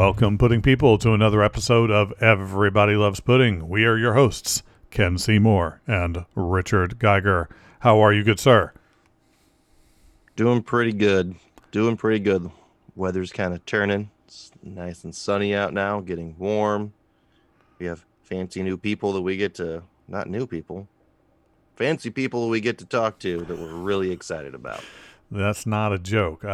Welcome, Pudding People, to another episode of Everybody Loves Pudding. We are your hosts, Ken Seymour and Richard Geiger. How are you, good sir? Doing pretty good. Weather's kind of turning. It's nice and sunny out now, getting warm. We have fancy people we get to talk to that we're really excited about. That's not a joke.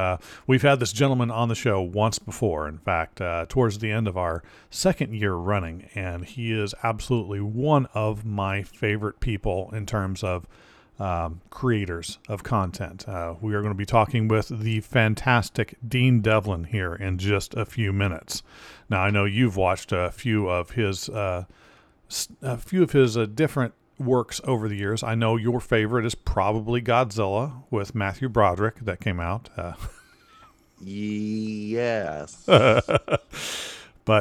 We've had this gentleman on the show once before, in fact, towards the end of our second year running, and he is absolutely one of my favorite people in terms of creators of content. We are going to be talking with the fantastic Dean Devlin here in just a few minutes. Now, I know you've watched a few of his different works over the years. I know your favorite is probably Godzilla with Matthew Broderick that came out. Yes. But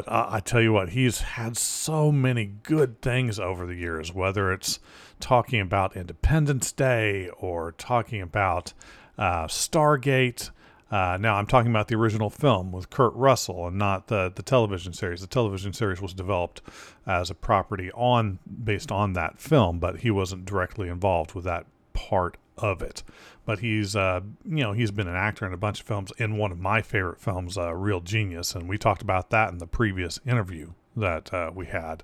I tell you what, he's had so many good things over the years, whether it's talking about Independence Day or talking about Stargate. Now I'm talking about the original film with Kurt Russell and not the television series. The television series was developed as a property based on that film, but he wasn't directly involved with that part of it. But he's been an actor in a bunch of films. In one of my favorite films, Real Genius, and we talked about that in the previous interview that we had.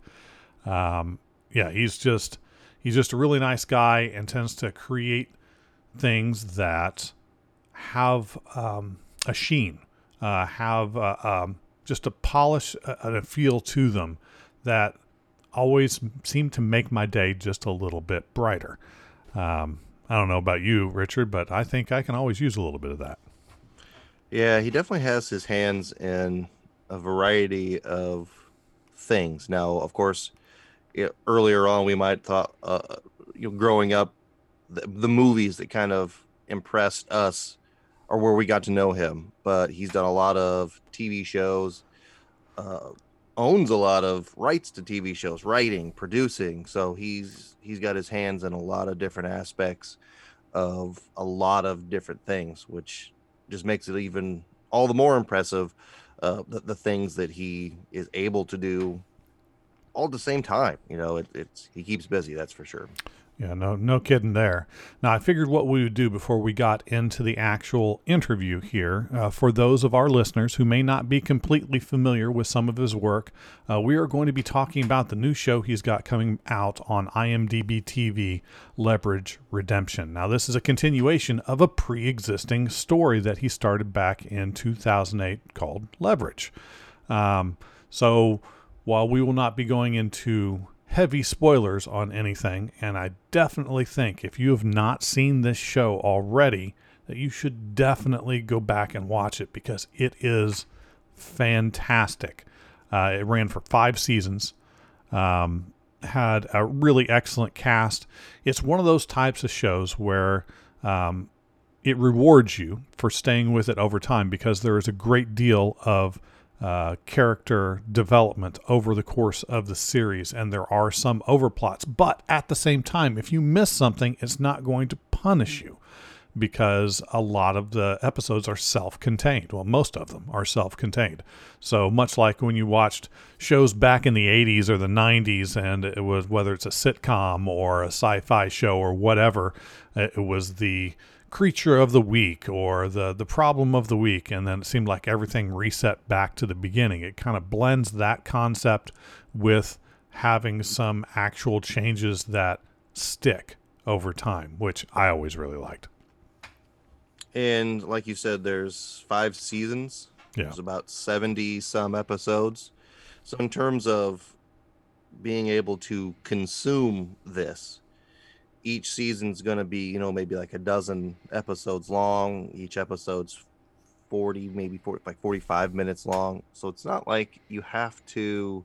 He's just a really nice guy and tends to create things that have a sheen, just a polish and a feel to them that always seem to make my day just a little bit brighter. I don't know about you, Richard, but I think I can always use a little bit of that. Yeah, he definitely has his hands in a variety of things. Now, of course, earlier on we might thought, growing up, the movies that kind of impressed us or where we got to know him, but he's done a lot of TV shows, owns a lot of rights to TV shows, writing, producing. So he's got his hands in a lot of different aspects of a lot of different things, which just makes it even all the more impressive, the things that he is able to do all at the same time. He keeps busy, that's for sure. Yeah, no kidding there. Now, I figured what we would do before we got into the actual interview here, for those of our listeners who may not be completely familiar with some of his work, we are going to be talking about the new show he's got coming out on IMDb TV, Leverage Redemption. Now, this is a continuation of a pre-existing story that he started back in 2008 called Leverage. So while we will not be going into heavy spoilers on anything, and I definitely think if you have not seen this show already, that you should definitely go back and watch it because it is fantastic. It ran for 5 seasons, had a really excellent cast. It's one of those types of shows where it rewards you for staying with it over time because there is a great deal of character development over the course of the series, and there are some overplots. But at the same time, if you miss something, it's not going to punish you because a lot of the episodes are self-contained. Well, most of them are self-contained. So much like when you watched shows back in the 80s or the 90s, and it was, whether it's a sitcom or a sci-fi show or whatever, it was the creature of the week or the problem of the week, and then it seemed like everything reset back to the beginning. It kind of blends that concept with having some actual changes that stick over time, which I always really liked. And like you said, there's 5 seasons. Yeah. There's about 70 some episodes. So in terms of being able to consume this, each season's going to be, maybe like a dozen episodes long. Each episode's 45 minutes long. So it's not like you have to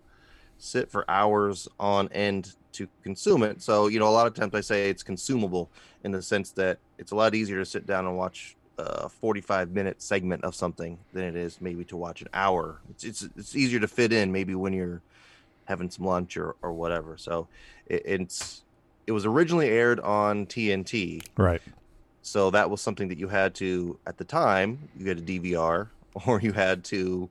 sit for hours on end to consume it. So, a lot of times I say it's consumable in the sense that it's a lot easier to sit down and watch a 45-minute segment of something than it is maybe to watch an hour. It's easier to fit in maybe when you're having some lunch or whatever. So It was originally aired on TNT. Right. So that was something that you had to, at the time, you had a DVR or you had to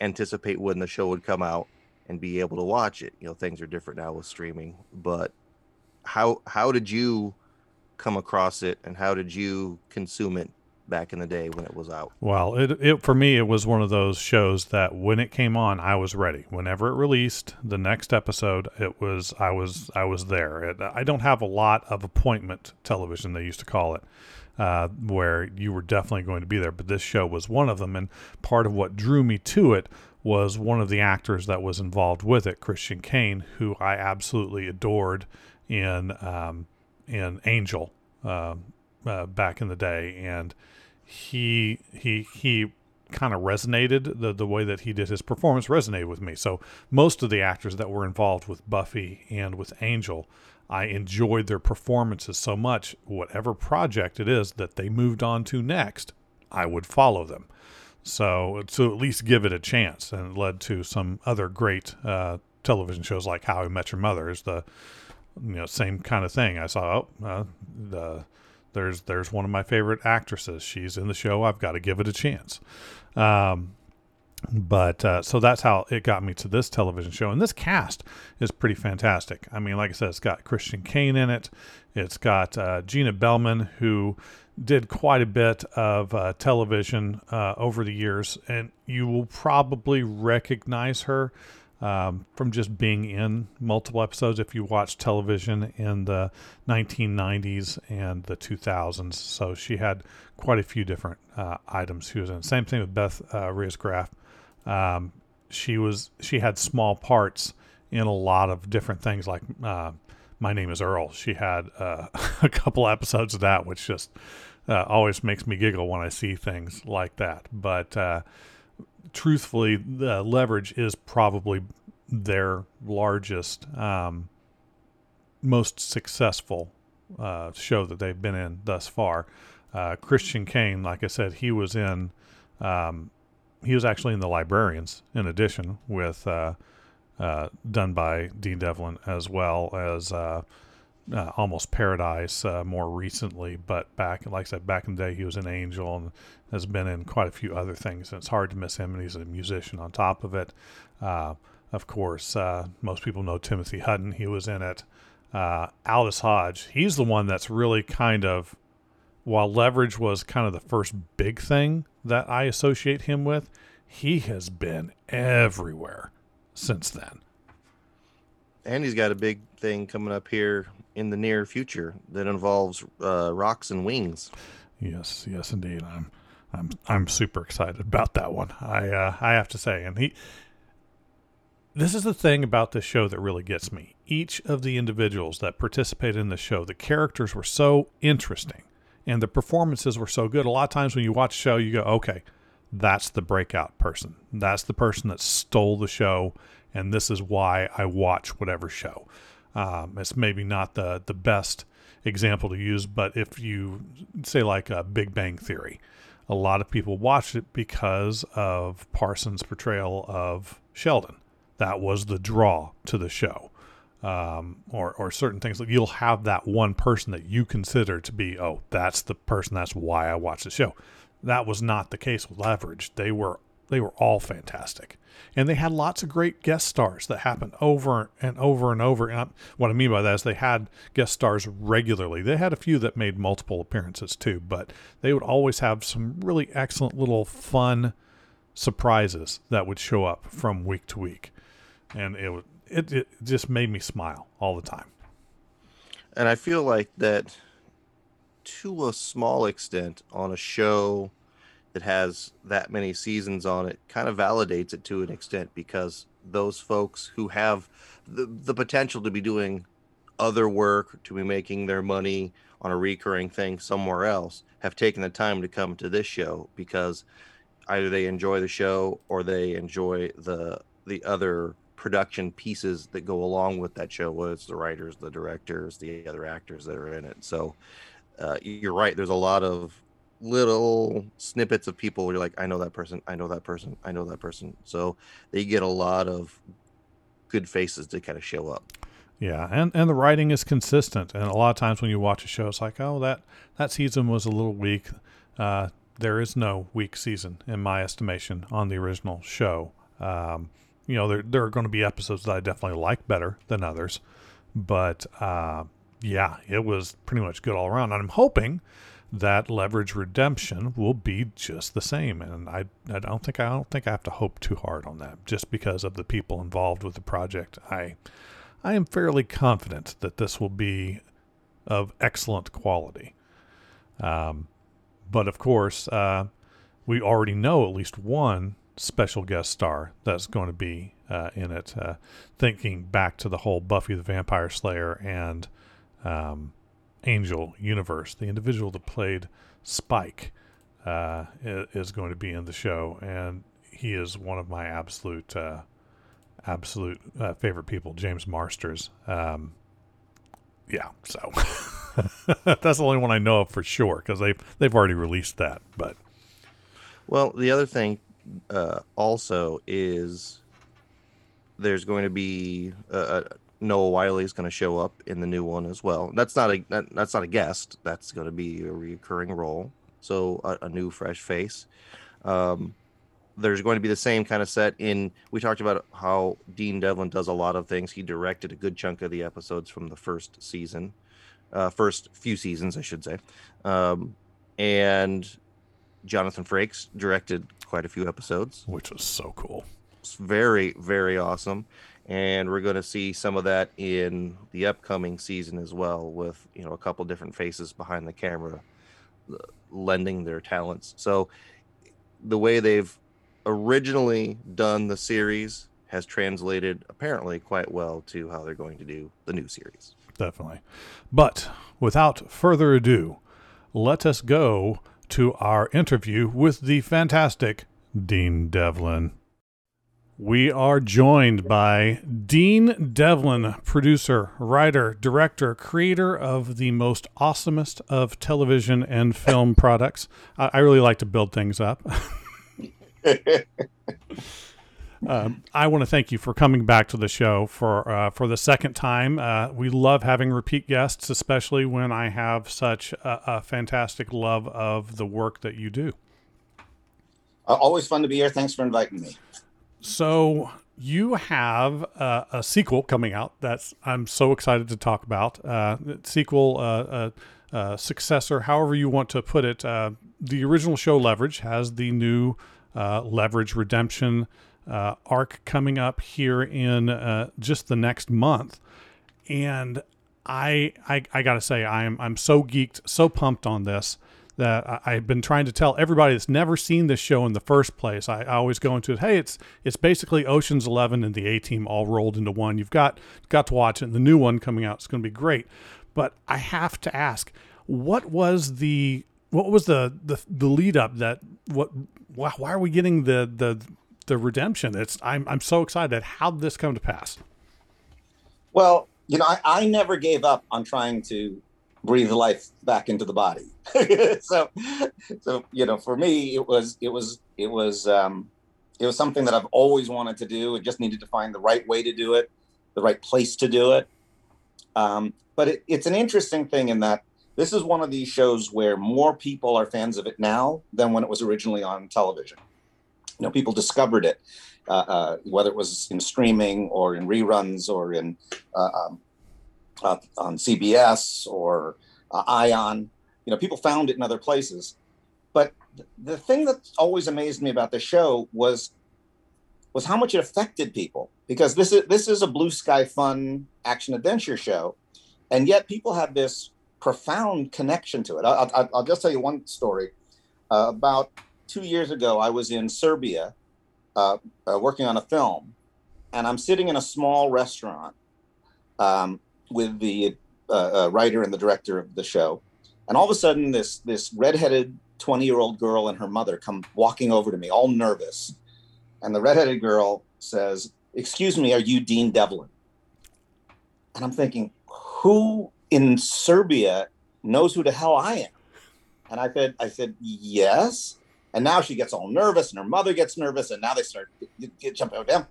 anticipate when the show would come out and be able to watch it. You know, things are different now with streaming, but how did you come across it and how did you consume it back in the day when it was out? Well, it for me, it was one of those shows that when it came on, I was ready. Whenever it released, the next episode, I was there. I don't have a lot of appointment television, they used to call it, where you were definitely going to be there, but this show was one of them. And part of what drew me to it was one of the actors that was involved with it, Christian Kane, who I absolutely adored in Angel back in the day, and he kind of resonated. The way that he did his performance resonated with me. So most of the actors that were involved with Buffy and with Angel, I enjoyed their performances so much. Whatever project it is that they moved on to next, I would follow them. So to at least give it a chance, and it led to some other great television shows like How I Met Your Mother is the same kind of thing. I saw there's one of my favorite actresses. She's in the show. I've got to give it a chance. So that's how it got me to this television show. And this cast is pretty fantastic. I mean, like I said, it's got Christian Kane in it. It's got Gina Bellman, who did quite a bit of television over the years. And you will probably recognize her from just being in multiple episodes if you watch television in the 1990s and the 2000s. So she had quite a few different items she was in. Same thing with Beth Riesgraf. She had small parts in a lot of different things, like My Name is Earl. She had a couple episodes of that, which just always makes me giggle when I see things like that. But truthfully, the Leverage is probably their largest, most successful show that they've been in thus far. Christian Kane, like I said, he was in... he was actually in The Librarians, in addition, with done by Dean Devlin, as well as Almost Paradise more recently. But back in the day, he was in Angel and has been in quite a few other things. And it's hard to miss him, and he's a musician on top of it. Of course, most people know Timothy Hutton. He was in it. Aldis Hodge, he's the one that's really kind of... While Leverage was kind of the first big thing that I associate him with, he has been everywhere since then. And he's got a big thing coming up here in the near future that involves Rocks and Wings. Yes, indeed. I'm super excited about that one. I have to say, and this is the thing about this show that really gets me. Each of the individuals that participated in the show, the characters were so interesting. And the performances were so good. A lot of times when you watch a show, you go, okay, that's the breakout person. That's the person that stole the show, and this is why I watch whatever show. It's maybe not the best example to use, but if you say like a Big Bang Theory, a lot of people watched it because of Parsons' portrayal of Sheldon. That was the draw to the show. Or certain things, like you'll have that one person that you consider to be, oh, that's the person, that's why I watch the show. That was not the case with Leverage. They were all fantastic, and they had lots of great guest stars that happened over and over and over. And what I mean by that is they had guest stars regularly. They had a few that made multiple appearances too, but they would always have some really excellent little fun surprises that would show up from week to week, and it just made me smile all the time. And I feel like that, to a small extent, on a show that has that many seasons on it, kind of validates it to an extent, because those folks who have the potential to be doing other work, to be making their money on a recurring thing somewhere else, have taken the time to come to this show because either they enjoy the show or they enjoy the other production pieces that go along with that show, whether it's the writers, the directors, the other actors that are in it. So you're right. There's a lot of little snippets of people where you're like, I know that person, I know that person, I know that person. So they get a lot of good faces to kind of show up. Yeah. And the writing is consistent. And a lot of times when you watch a show, it's like, oh, that season was a little weak. There is no weak season in my estimation on the original show. You know, there are going to be episodes that I definitely like better than others, but yeah, it was pretty much good all around. And I'm hoping that Leverage Redemption will be just the same. And I don't think I have to hope too hard on that, just because of the people involved with the project. I am fairly confident that this will be of excellent quality. But of course, we already know at least one special guest star that's going to be in it. Thinking back to the whole Buffy the Vampire Slayer and Angel universe, the individual that played Spike is going to be in the show, and he is one of my absolute favorite people, James Marsters. Yeah, so that's the only one I know of for sure, because they've already released that. But well, the other thing also is there's going to be Noah Wiley is going to show up in the new one as well. That's not a guest. That's going to be a recurring role. So a new fresh face. There's going to be the same kind of set in. We talked about how Dean Devlin does a lot of things. He directed a good chunk of the episodes from the first few seasons, I should say. And Jonathan Frakes directed quite a few episodes, which was so cool. It's very, very awesome. And we're going to see some of that in the upcoming season as well, with, you know, a couple different faces behind the camera lending their talents. So the way they've originally done the series has translated apparently quite well to how they're going to do the new series. Definitely. But without further ado, let us go to our interview with the fantastic Dean Devlin. We are joined by Dean Devlin, producer, writer, director, creator of the most awesomest of television and film products. I really like to build things up. I want to thank you for coming back to the show for the second time. We love having repeat guests, especially when I have such a fantastic love of the work that you do. Always fun to be here. Thanks for inviting me. So you have a sequel coming out that's I'm so excited to talk about. Sequel, successor, however you want to put it. The original show Leverage has the new Leverage Redemption arc coming up here in just the next month, and I gotta say I'm so geeked, so pumped on this, that I've been trying to tell everybody that's never seen this show in the first place. I always go into it, hey, it's basically Ocean's 11 and the A-Team all rolled into one. You've got to watch it, and the new one coming out is going to be great. But I have to ask, what was the lead up that why are we getting the redemption? I'm so excited. How did this come to pass? Well, you know, I never gave up on trying to breathe life back into the body. so you know, for me, it was something that I've always wanted to do. It just needed to find the right way to do it, the right place to do it. But it's an interesting thing in that this is one of these shows where more people are fans of it now than when it was originally on television. You know, people discovered it, whether it was in streaming or in reruns or in on CBS or ION. You know, people found it in other places. But the thing that always amazed me about the show was how much it affected people, because this is a blue sky fun action adventure show, and yet people have this profound connection to it. I'll just tell you one story. About 2 years ago, I was in Serbia working on a film, and I'm sitting in a small restaurant with the writer and the director of the show, and all of a sudden, this redheaded 20-year-old girl and her mother come walking over to me, all nervous, and the redheaded girl says, "Excuse me, are you Dean Devlin?" And I'm thinking, who in Serbia knows who the hell I am? And I said, yes. And now she gets all nervous, and her mother gets nervous, and now they start jumping over them.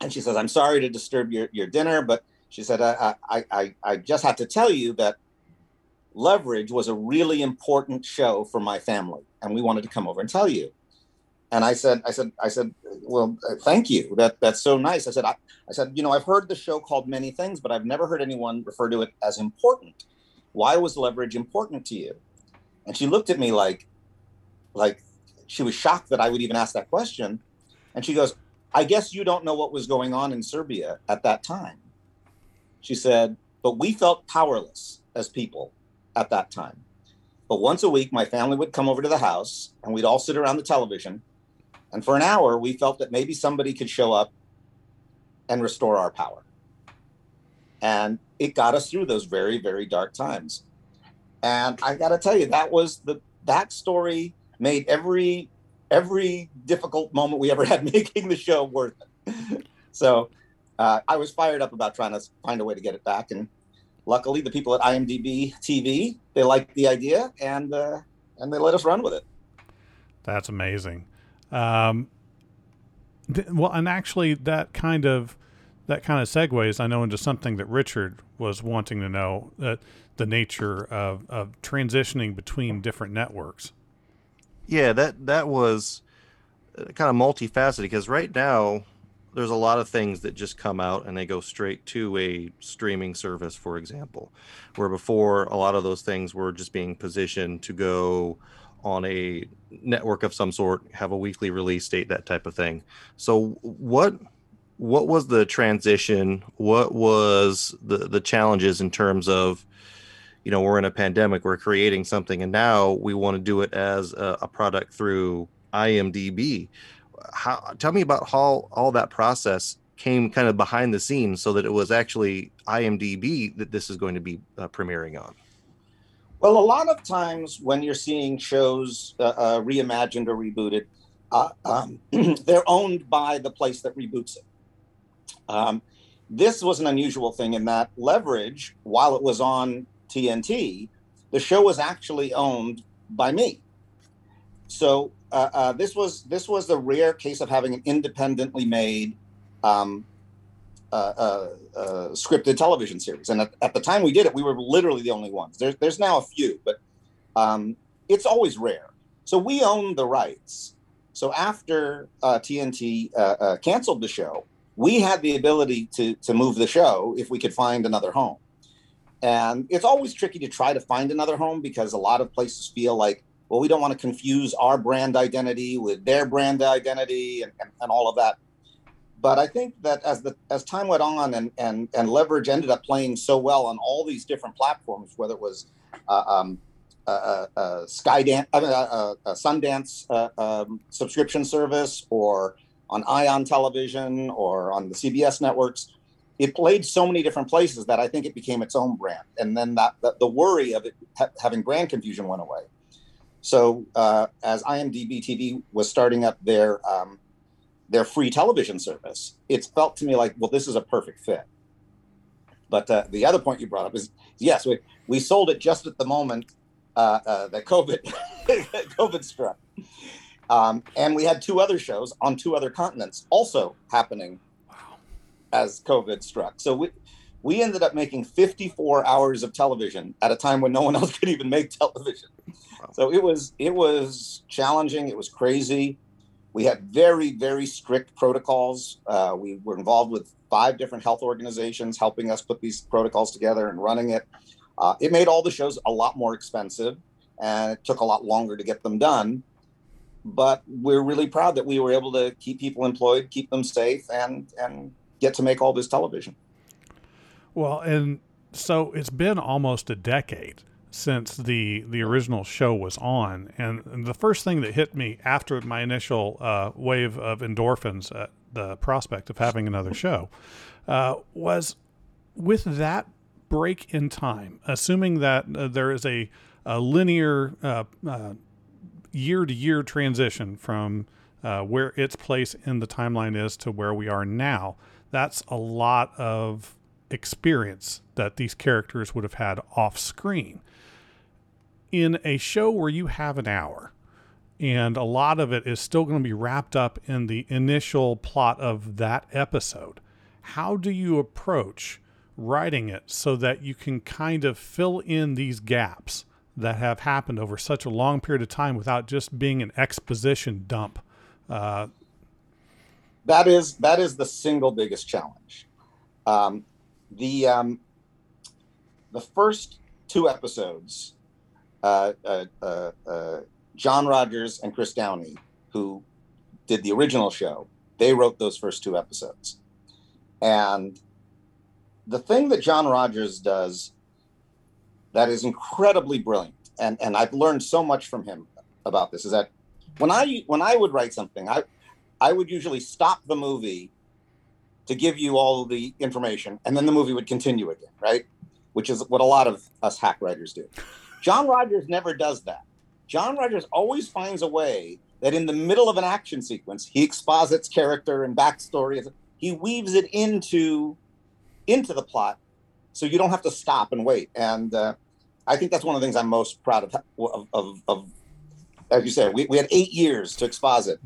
And she says, "I'm sorry to disturb your dinner," but she said, I just have to tell you that Leverage was a really important show for my family, and we wanted to come over and tell you. And I said, well, thank you. That's so nice. I said, you know, I've heard the show called many things, but I've never heard anyone refer to it as important. Why was Leverage important to you? And she looked at me like she was shocked that I would even ask that question. And she goes, I guess you don't know what was going on in Serbia at that time. She said, but we felt powerless as people at that time. But once a week, my family would come over to the house and we'd all sit around the television. And for an hour, we felt that maybe somebody could show up and restore our power. And it got us through those very, very dark times. And I got to tell you, that story made every difficult moment we ever had making the show worth it. So I was fired up about trying to find a way to get it back. And luckily, the people at IMDb TV, they liked the idea and they let us run with it. That's amazing. Well, and actually that kind of segues, I know, into something that Richard was wanting to know, the nature of transitioning between different networks. Yeah, that was kind of multifaceted, because right now there's a lot of things that just come out and they go straight to a streaming service, for example, where before a lot of those things were just being positioned to go on a network of some sort, have a weekly release date, that type of thing. So what was the transition? What was the challenges in terms of, you know, we're in a pandemic, we're creating something, and now we want to do it as a product through IMDb. Tell me about how all that process came kind of behind the scenes so that it was actually IMDb that this is going to be premiering on. Well, a lot of times when you're seeing shows reimagined or rebooted, they're owned by the place that reboots it. This was an unusual thing in that Leverage, while it was on TNT, the show was actually owned by me. So this was the rare case of having an independently made scripted television series. And at the time we did it, we were literally the only ones. There's now a few, but it's always rare. So we owned the rights. So after TNT canceled the show, we had the ability to move the show if we could find another home. And it's always tricky to try to find another home, because a lot of places feel like, well, we don't want to confuse our brand identity with their brand identity and all of that. But I think that as time went on and Leverage ended up playing so well on all these different platforms, whether it was a Sundance subscription service, or on ION Television, or on the CBS networks, it played so many different places that I think it became its own brand. And then the worry of it having brand confusion went away. So as IMDb TV was starting up their free television service, it felt to me like, well, this is a perfect fit. But the other point you brought up is, yes, we sold it just at the moment that COVID struck. And we had two other shows on two other continents also happening as COVID struck. So we ended up making 54 hours of television at a time when no one else could even make television. Wow. So it was challenging. It was crazy. We had very, very strict protocols. We were involved with 5 different health organizations helping us put these protocols together and running it. It made all the shows a lot more expensive, and it took a lot longer to get them done. But we're really proud that we were able to keep people employed, keep them safe, and get to make all this television. Well, and so it's been almost a decade since the original show was on, and the first thing that hit me after my initial wave of endorphins at the prospect of having another show was with that break in time, assuming that there is a linear year-to-year transition from where its place in the timeline is to where we are now. That's a lot of experience that these characters would have had off screen. In a show where you have an hour and a lot of it is still going to be wrapped up in the initial plot of that episode, how do you approach writing it so that you can kind of fill in these gaps that have happened over such a long period of time without just being an exposition dump That is the single biggest challenge. The first two episodes, John Rogers and Chris Downey, who did the original show, they wrote those first two episodes. And the thing that John Rogers does that is incredibly brilliant, and I've learned so much from him about this, is that when I would write something, I would usually stop the movie to give you all the information, and then the movie would continue again, right? Which is what a lot of us hack writers do. John Rogers never does that. John Rogers always finds a way that in the middle of an action sequence, he exposits character and backstory. He weaves it into the plot, so you don't have to stop and wait. And I think that's one of the things I'm most proud of. As you said, we had 8 years to exposit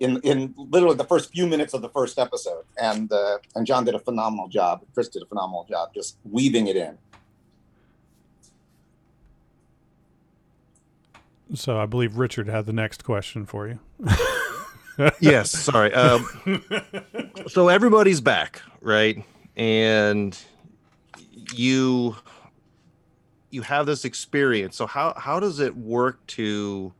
in literally the first few minutes of the first episode, and John did a phenomenal job. Chris did a phenomenal job just weaving it in. So I believe Richard had the next question for you. Yes, sorry. So everybody's back, right? And you have this experience. So how does it work to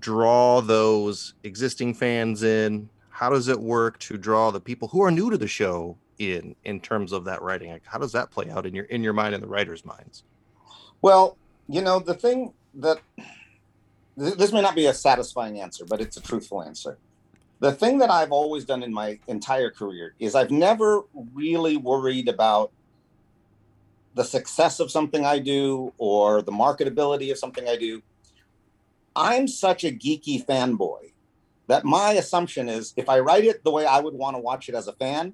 draw those existing fans in? How does it work to draw the people who are new to the show in terms of that writing? Like, how does that play out in your mind and the writers' minds? Well, you know, the thing that this may not be a satisfying answer, but it's a truthful answer. The thing that I've always done in my entire career is I've never really worried about the success of something I do or the marketability of something I do. I'm such a geeky fanboy that my assumption is if I write it the way I would want to watch it as a fan,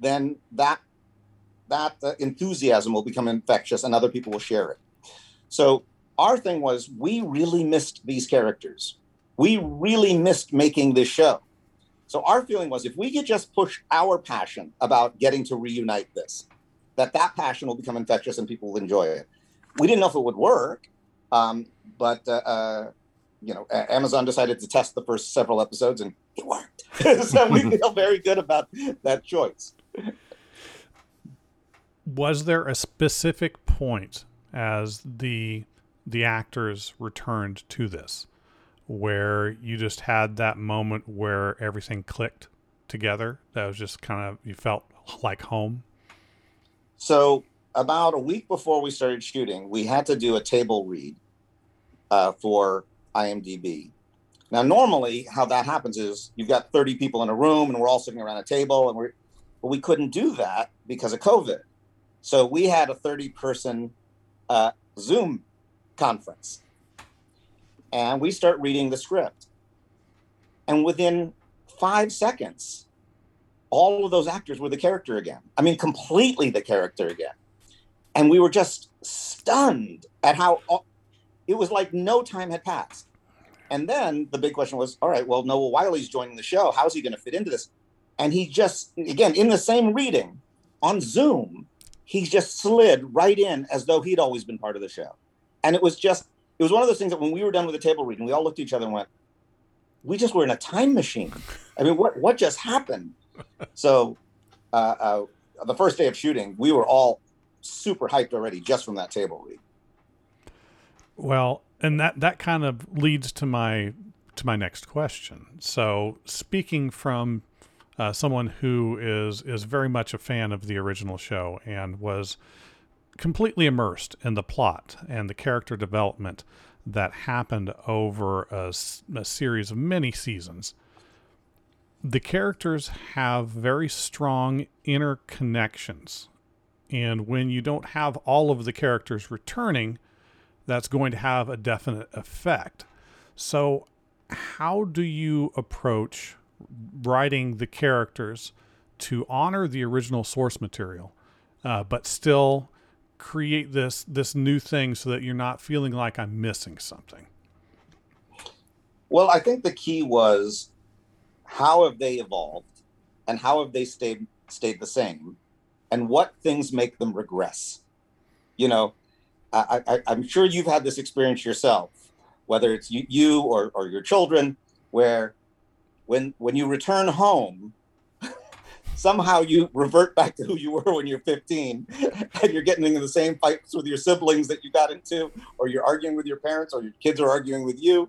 then that enthusiasm will become infectious and other people will share it. So our thing was, we really missed these characters. We really missed making this show. So our feeling was, if we could just push our passion about getting to reunite this, that passion will become infectious and people will enjoy it. We didn't know if it would work, but Amazon decided to test the first several episodes and it worked. So we feel very good about that choice. Was there a specific point as the actors returned to this where you just had that moment where everything clicked together? That was just kind of, you felt like home. So about a week before we started shooting, we had to do a table read for IMDb. Now, normally how that happens is you've got 30 people in a room and we're all sitting around a table, but we couldn't do that because of COVID. So we had a 30-person Zoom conference. And we start reading the script. And within 5 seconds, all of those actors were the character again. I mean, completely the character again. And we were just stunned at how it was like no time had passed. And then the big question was, all right, well, Noah Wiley's joining the show. How's he going to fit into this? And he just, again, in the same reading on Zoom, he just slid right in as though he'd always been part of the show. And it was one of those things that when we were done with the table reading, we all looked at each other and went, we just were in a time machine. I mean, what just happened? So the first day of shooting, we were all super hyped already just from that table read. Well, and that kind of leads to my next question. So speaking from someone who is very much a fan of the original show and was completely immersed in the plot and the character development that happened over a series of many seasons. The characters have very strong interconnections. And when you don't have all of the characters returning, that's going to have a definite effect. So how do you approach writing the characters to honor the original source material, but still create this new thing so that you're not feeling like I'm missing something? Well, I think the key was, how have they evolved and how have they stayed the same, and what things make them regress? You know, I'm sure you've had this experience yourself, whether it's you or your children, where when you return home, somehow you revert back to who you were when you're 15, and you're getting into the same fights with your siblings that you got into, or you're arguing with your parents, or your kids are arguing with you.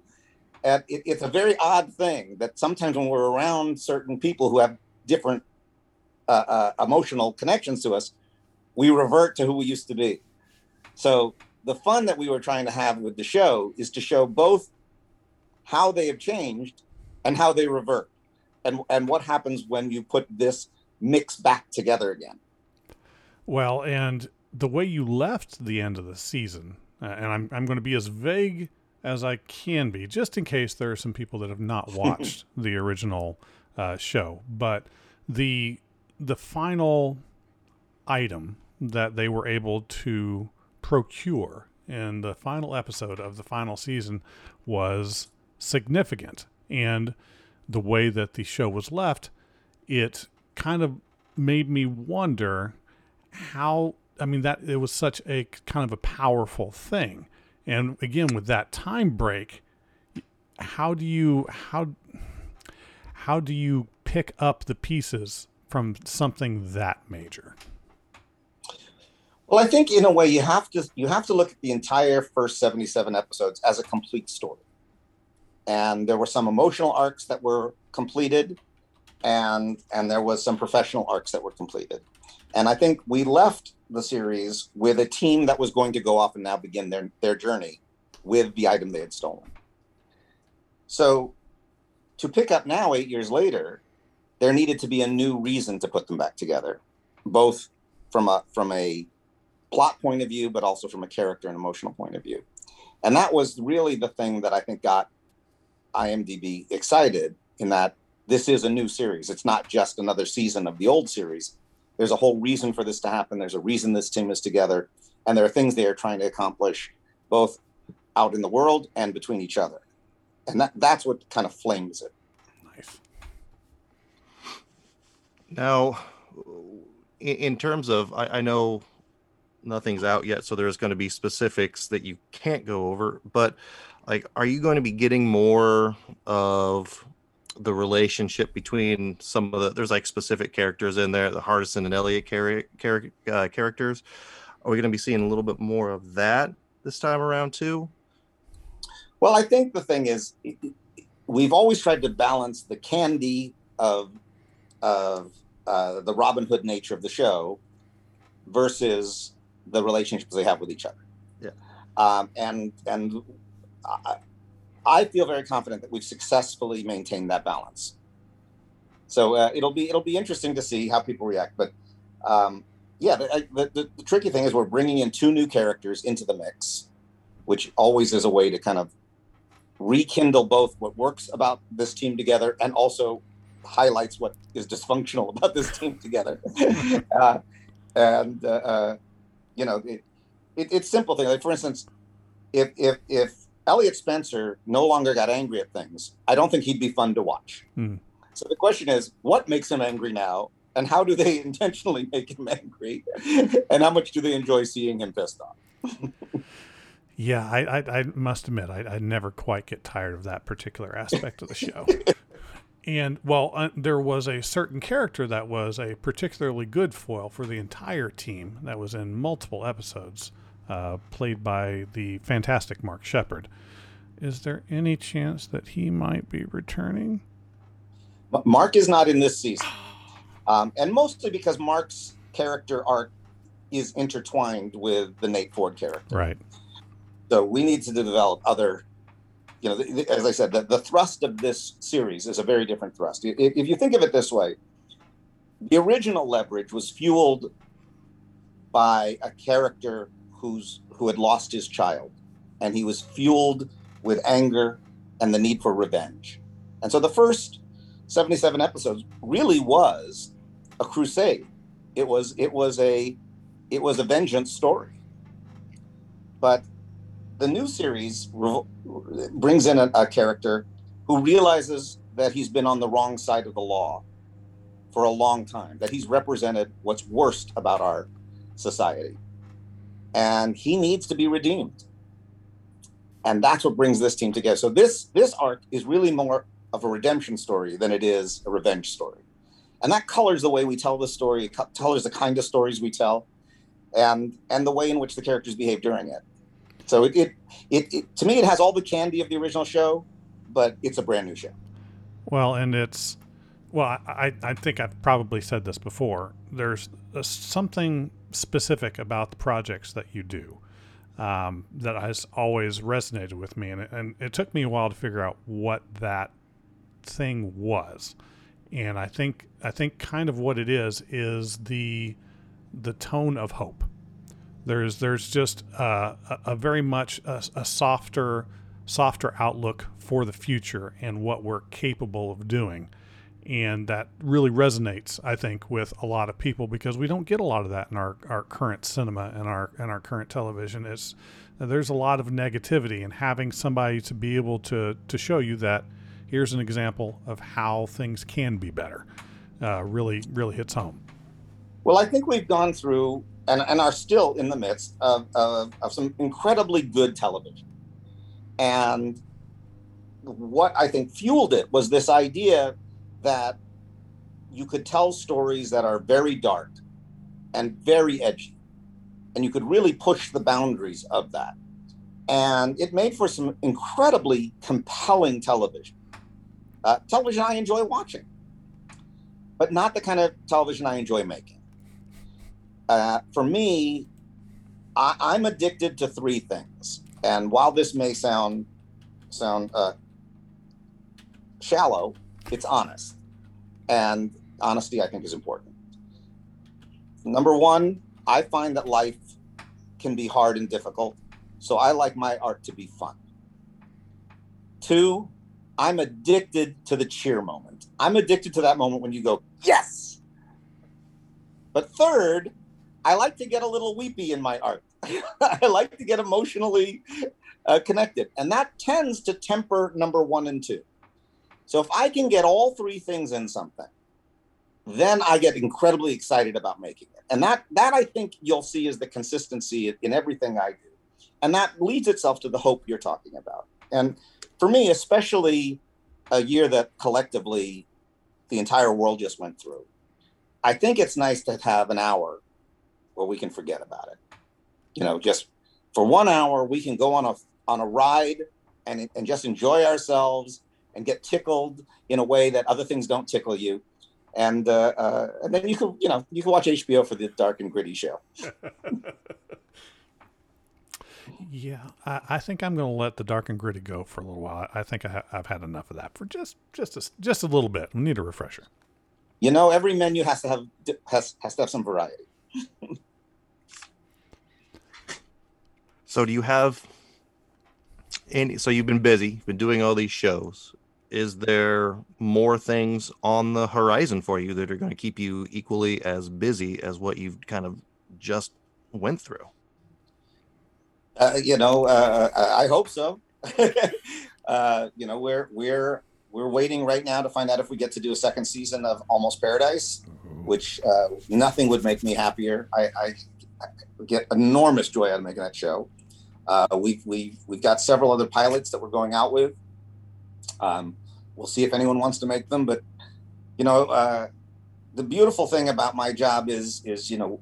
And it's a very odd thing that sometimes when we're around certain people who have different emotional connections to us, we revert to who we used to be. So the fun that we were trying to have with the show is to show both how they have changed and how they revert, and what happens when you put this mix back together again. Well, and the way you left the end of the season, and I'm going to be as vague as I can be, just in case there are some people that have not watched the original show, but the final item that they were able to procure in the final episode of the final season was significant. And the way that the show was left, it kind of made me wonder how, I mean, that it was such a kind of a powerful thing. And again, with that time break, how do you pick up the pieces from something that major? Well, I think in a way you have to look at the entire first 77 episodes as a complete story. And there were some emotional arcs that were completed, and there was some professional arcs that were completed. And I think we left the series with a team that was going to go off and now begin their journey with the item they had stolen. So to pick up now, 8 years later, there needed to be a new reason to put them back together, both from a plot point of view, but also from a character and emotional point of view. And that was really the thing that I think got IMDb excited, in that this is a new series. It's not just another season of the old series. There's a whole reason for this to happen. There's a reason this team is together, and there are things they are trying to accomplish both out in the world and between each other. And that's what kind of flames it. Nice. Now, in terms of, I know nothing's out yet, so there's going to be specifics that you can't go over, but like, are you going to be getting more of the relationship between some of the, there's like specific characters in there, the Hardison and Elliot characters. Are we going to be seeing a little bit more of that this time around too? Well, I think the thing is, we've always tried to balance the candy of the Robin Hood nature of the show versus the relationships they have with each other. Yeah. And I feel very confident that we've successfully maintained that balance. So it'll be interesting to see how people react. But the tricky thing is we're bringing in two new characters into the mix, which always is a way to kind of rekindle both what works about this team together and also highlights what is dysfunctional about this team together. It's simple thing. Like, for instance, if Elliot Spencer no longer got angry at things, I don't think he'd be fun to watch. Mm. So the question is, what makes him angry now, and how do they intentionally make him angry, and how much do they enjoy seeing him pissed off? Yeah, I must admit, I never quite get tired of that particular aspect of the show. And, there was a certain character that was a particularly good foil for the entire team that was in multiple episodes, played by the fantastic Mark Shepard. Is there any chance that he might be returning? Mark is not in this season. And mostly because Mark's character arc is intertwined with the Nate Ford character. Right. So we need to develop other, as I said, the thrust of this series is a very different thrust. If you think of it this way, the original Leverage was fueled by a character who had lost his child, and he was fueled with anger and the need for revenge. And so the first 77 episodes really was a crusade. It was a vengeance story. But the new series brings in a character who realizes that he's been on the wrong side of the law for a long time, that he's represented what's worst about our society. And he needs to be redeemed. And that's what brings this team together. So this arc is really more of a redemption story than it is a revenge story. And that colors the way we tell the story. It colors the kind of stories we tell and the way in which the characters behave during it. So it to me, it has all the candy of the original show, but it's a brand new show. Well, and it's, well, I think I've probably said this before. There's something specific about the projects that you do that has always resonated with me. And it took me a while to figure out what that thing was. And I think kind of what it is the tone of hope. There's just a very much a softer outlook for the future and what we're capable of doing. And that really resonates, I think, with a lot of people because we don't get a lot of that in our current cinema and our current television. There's a lot of negativity, and having somebody to be able to show you that here's an example of how things can be better really, really hits home. Well, I think we've gone through and are still in the midst of some incredibly good television. And what I think fueled it was this idea that you could tell stories that are very dark and very edgy, and you could really push the boundaries of that. And it made for some incredibly compelling television. Television I enjoy watching, but not the kind of television I enjoy making. For me, I'm addicted to three things. And while this may sound shallow, it's honest, and honesty I think is important. Number one, I find that life can be hard and difficult, so I like my art to be fun. Two, I'm addicted to the cheer moment. I'm addicted to that moment when you go, yes! But third, I like to get a little weepy in my art. I like to get emotionally connected, and that tends to temper number one and two. So if I can get all three things in something, then I get incredibly excited about making it. And that I think you'll see is the consistency in everything I do. And that leads itself to the hope you're talking about. And for me, especially a year that collectively the entire world just went through, I think it's nice to have an hour where we can forget about it. You know, just for 1 hour, we can go on a ride and just enjoy ourselves and get tickled in a way that other things don't tickle you, and then you can watch HBO for the dark and gritty show. Yeah, I think I'm going to let the dark and gritty go for a little while. I think I've had enough of that for just a little bit. I need a refresher. You know, every menu has to have some variety. So, do you have? And so you've been busy, you've been doing all these shows. Is there more things on the horizon for you that are going to keep you equally as busy as what you've kind of just went through? I hope so. We're waiting right now to find out if we get to do a second season of Almost Paradise, which nothing would make me happier. I get enormous joy out of making that show. We've got several other pilots that we're going out with. We'll see if anyone wants to make them, but the beautiful thing about my job is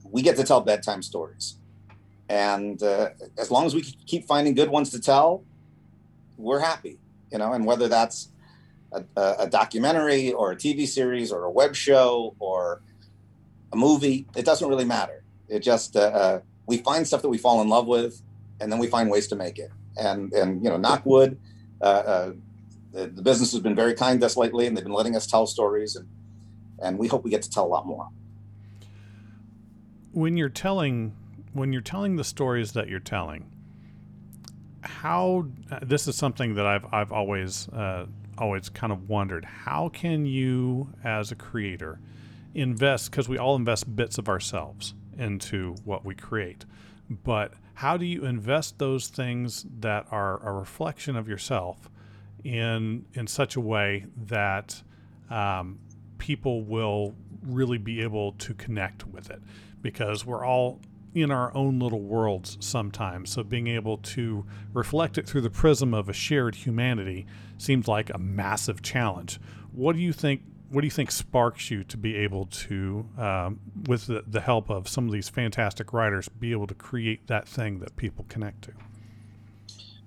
we get to tell bedtime stories, and as long as we keep finding good ones to tell, we're happy, and whether that's a documentary or a TV series or a web show or a movie, it doesn't really matter. It just we find stuff that we fall in love with, and then we find ways to make it. And knock wood, the business has been very kind to us lately, and they've been letting us tell stories, and we hope we get to tell a lot more. When you're telling the stories that you're telling, how, this is something that I've always kind of wondered, how can you as a creator invest, because we all invest bits of ourselves into what we create, but how do you invest those things that are a reflection of yourself in such a way that people will really be able to connect with it? Because we're all in our own little worlds sometimes. So being able to reflect it through the prism of a shared humanity seems like a massive challenge. What do you think? What do you think sparks you to be able to, with the help of some of these fantastic writers, be able to create that thing that people connect to?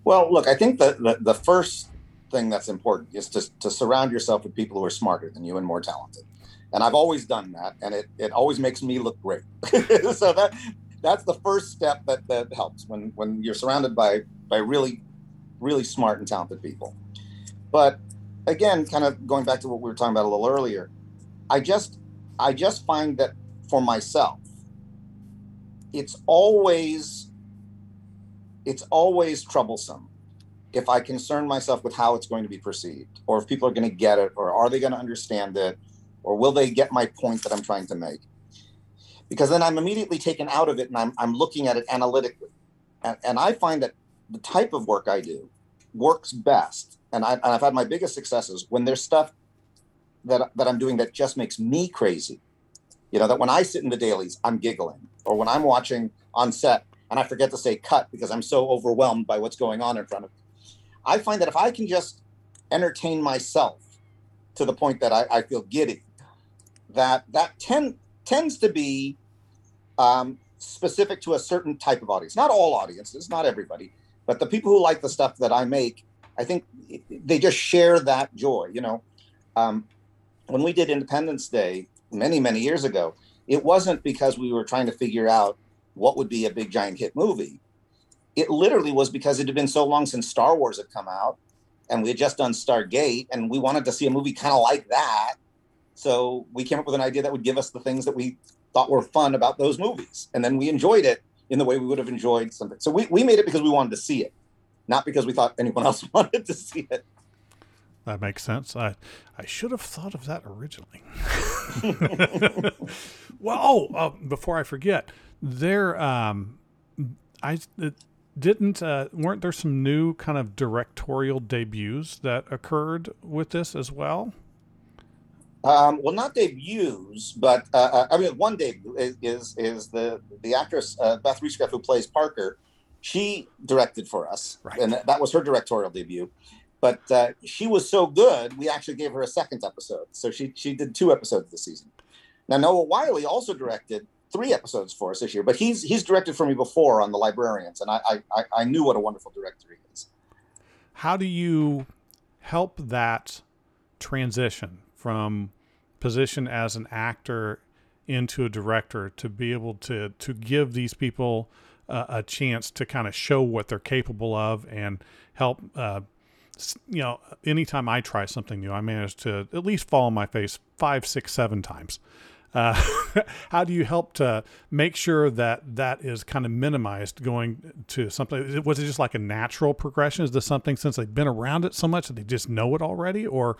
Well, look, I think the first thing that's important is to surround yourself with people who are smarter than you and more talented. And I've always done that, and it always makes me look great. So that's the first step that helps when you're surrounded by really, really smart and talented people. But again, kind of going back to what we were talking about a little earlier, I just find that for myself, it's always troublesome if I concern myself with how it's going to be perceived, or if people are going to get it, or are they going to understand it, or will they get my point that I'm trying to make? Because then I'm immediately taken out of it, and I'm looking at it analytically. And I find that the type of work I do works best, and I've had my biggest successes when there's stuff that I'm doing that just makes me crazy. You know, that when I sit in the dailies, I'm giggling, or when I'm watching on set and I forget to say cut because I'm so overwhelmed by what's going on in front of me. I find that if I can just entertain myself to the point that I feel giddy, that tends to be specific to a certain type of audience. Not all audiences, not everybody, but the people who like the stuff that I make, I think they just share that joy. You know, when we did Independence Day many, many years ago, it wasn't because we were trying to figure out what would be a big giant hit movie. It literally was because it had been so long since Star Wars had come out, and we had just done Stargate, and we wanted to see a movie kind of like that. So we came up with an idea that would give us the things that we thought were fun about those movies. And then we enjoyed it in the way we would have enjoyed something. So we made it because we wanted to see it, not because we thought anyone else wanted to see it. That makes sense. I should have thought of that originally. Well, before I forget, weren't there some new kind of directorial debuts that occurred with this as well? Well, not debuts, but one debut is the actress Beth Riesgraf, who plays Parker. She directed for us, right, and that was her directorial debut. But she was so good, we actually gave her a second episode. So she did 2 episodes this season. Now, Noah Wiley also directed 3 episodes for us this year, but he's directed for me before on The Librarians, and I knew what a wonderful director he is. How do you help that transition from position as an actor into a director to be able to give these people a chance to kind of show what they're capable of and help? You know, anytime I try something new, I manage to at least fall on my face 5, 6, 7 times. How do you help to make sure that is kind of minimized going to something? Was it just like a natural progression? Is this something since they've been around it so much that they just know it already? Or,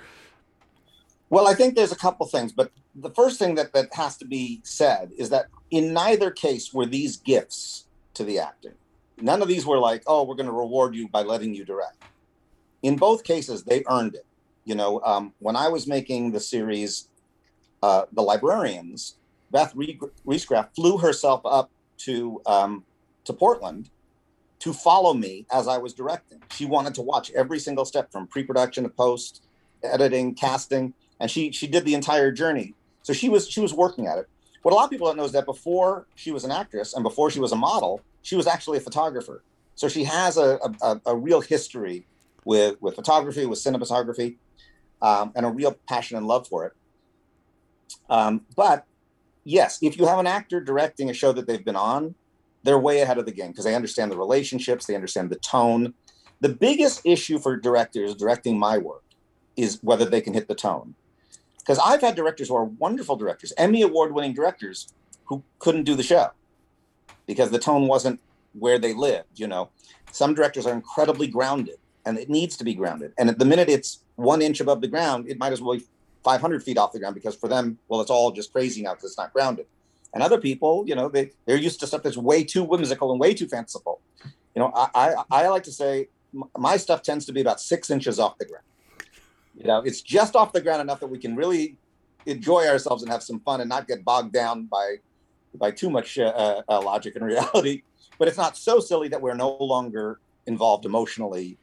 well, I think there's a couple things, but the first thing that has to be said is that in neither case were these gifts to the actor. None of these were like, oh, we're going to reward you by letting you direct. In both cases, they earned it. You know, when I was making the series The Librarians, Beth Riesgraf flew herself up to Portland to follow me as I was directing. She wanted to watch every single step from pre-production to post, editing, casting, and she did the entire journey. So she was working at it. What a lot of people don't know is that before she was an actress and before she was a model, she was actually a photographer. So she has a real history with photography, with cinematography, and a real passion and love for it. But yes, if you have an actor directing a show that they've been on, they're way ahead of the game because they understand the relationships, they understand the tone. The biggest issue for directors directing my work is whether they can hit the tone. Because I've had directors who are wonderful directors, Emmy award-winning directors, who couldn't do the show because the tone wasn't where they lived, you know. Some directors are incredibly grounded, and it needs to be grounded. And at the minute it's 1 inch above the ground, it might as well be 500 feet off the ground, because for them, well, it's all just crazy now because it's not grounded. And other people, you know, they're used to stuff that's way too whimsical and way too fanciful. You know, I like to say my stuff tends to be about 6 inches off the ground. You know, it's just off the ground enough that we can really enjoy ourselves and have some fun and not get bogged down by by too much logic and reality, but it's not so silly that we're no longer involved emotionally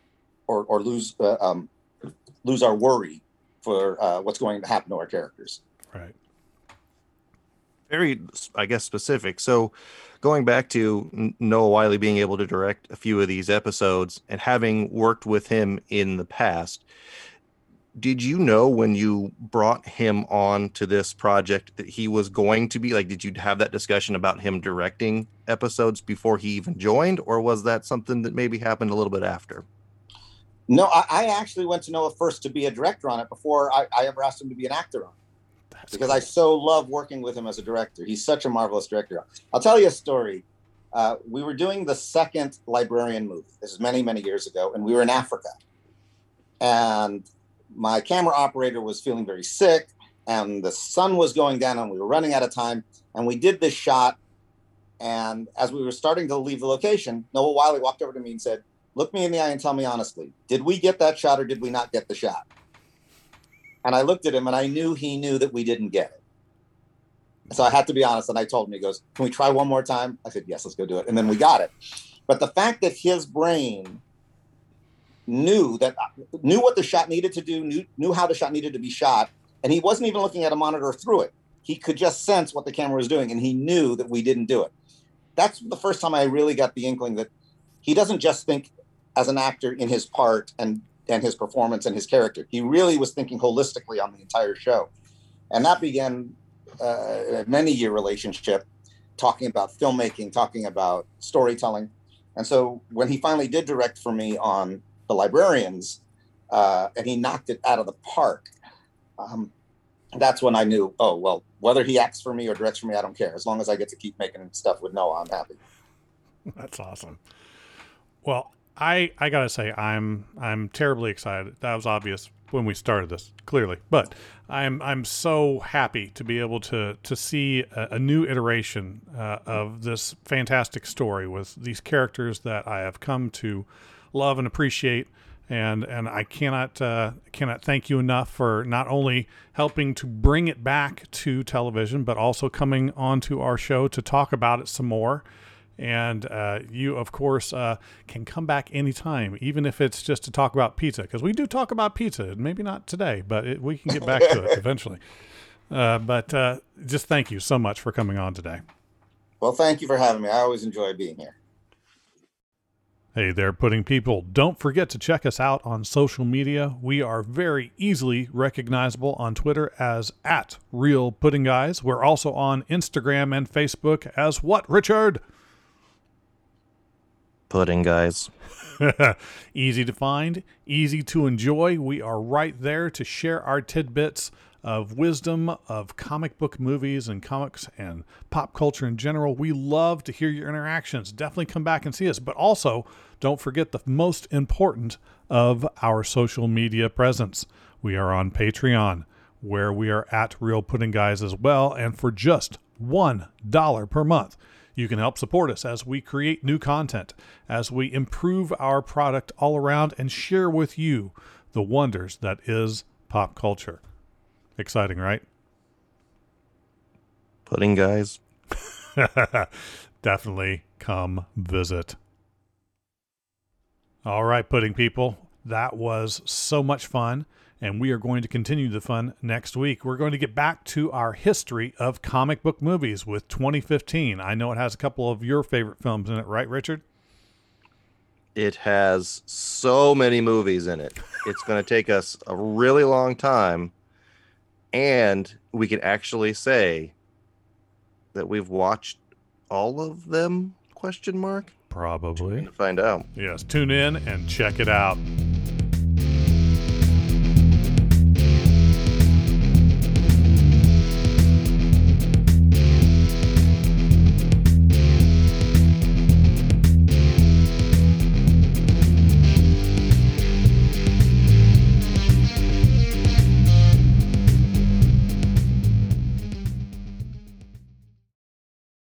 or lose our worry for what's going to happen to our characters. Right. Very, I guess, specific. So going back to Noah Wiley being able to direct a few of these episodes and having worked with him in the past, did you know when you brought him on to this project that he was going to be, like, did you have that discussion about him directing episodes before he even joined, or was that something that maybe happened a little bit after? No, I actually went to Noah first to be a director on it before I ever asked him to be an actor on it. That's because cool. I so love working with him as a director. He's such a marvelous director. I'll tell you a story. We were doing the second Librarian movie. This is many, many years ago, and we were in Africa. And my camera operator was feeling very sick, and the sun was going down, and we were running out of time. And we did this shot, and as we were starting to leave the location, Noah Wiley walked over to me and said, "Look me in the eye and tell me honestly, did we get that shot or did we not get the shot?" And I looked at him, and I knew he knew that we didn't get it. And so I had to be honest, and I told him. He goes, "Can we try one more time?" I said, "Yes, let's go do it." And then we got it. But the fact that his brain knew what the shot needed to do, knew how the shot needed to be shot, and he wasn't even looking at a monitor through it. He could just sense what the camera was doing, and he knew that we didn't do it. That's the first time I really got the inkling that he doesn't just think as an actor in his part and his performance and his character. He really was thinking holistically on the entire show. And that began a many-year relationship, talking about filmmaking, talking about storytelling. And so when he finally did direct for me on The Librarians, and he knocked it out of the park, that's when I knew, oh, well, whether he acts for me or directs for me, I don't care. As long as I get to keep making stuff with Noah, I'm happy. That's awesome. Well, I gotta say, I'm terribly excited. That was obvious when we started this, clearly, but I'm so happy to be able to see a new iteration of this fantastic story with these characters that I have come to love and appreciate, and I cannot thank you enough for not only helping to bring it back to television, but also coming onto our show to talk about it some more. And you, of course, can come back anytime, even if it's just to talk about pizza, because we do talk about pizza. Maybe not today, but we can get back to it eventually. But just thank you so much for coming on today. Well, thank you for having me. I always enjoy being here. Hey there, Pudding people. Don't forget to check us out on social media. We are very easily recognizable on Twitter as @RealPuddingGuys. We're also on Instagram and Facebook as what, Richard? Pudding Guys. Easy to find, easy to enjoy. We are right there to share our tidbits of wisdom of comic book movies and comics and pop culture in general. We love to hear your interactions. Definitely come back and see us, but also don't forget the most important of our social media presence. We are on Patreon, where we are @RealPuddingGuys as well. And for just $1 per month, you can help support us as we create new content, as we improve our product all around, and share with you the wonders that is pop culture. Exciting, right? Pudding Guys. Definitely come visit. All right, Pudding people, that was so much fun, and we are going to continue the fun next week. We're going to get back to our history of comic book movies with 2015. I know it has a couple of your favorite films in it, right, Richard? It has so many movies in it. It's going to take us a really long time, and we can actually say that we've watched all of them, question mark? Probably. Find out. Yes, tune in and check it out.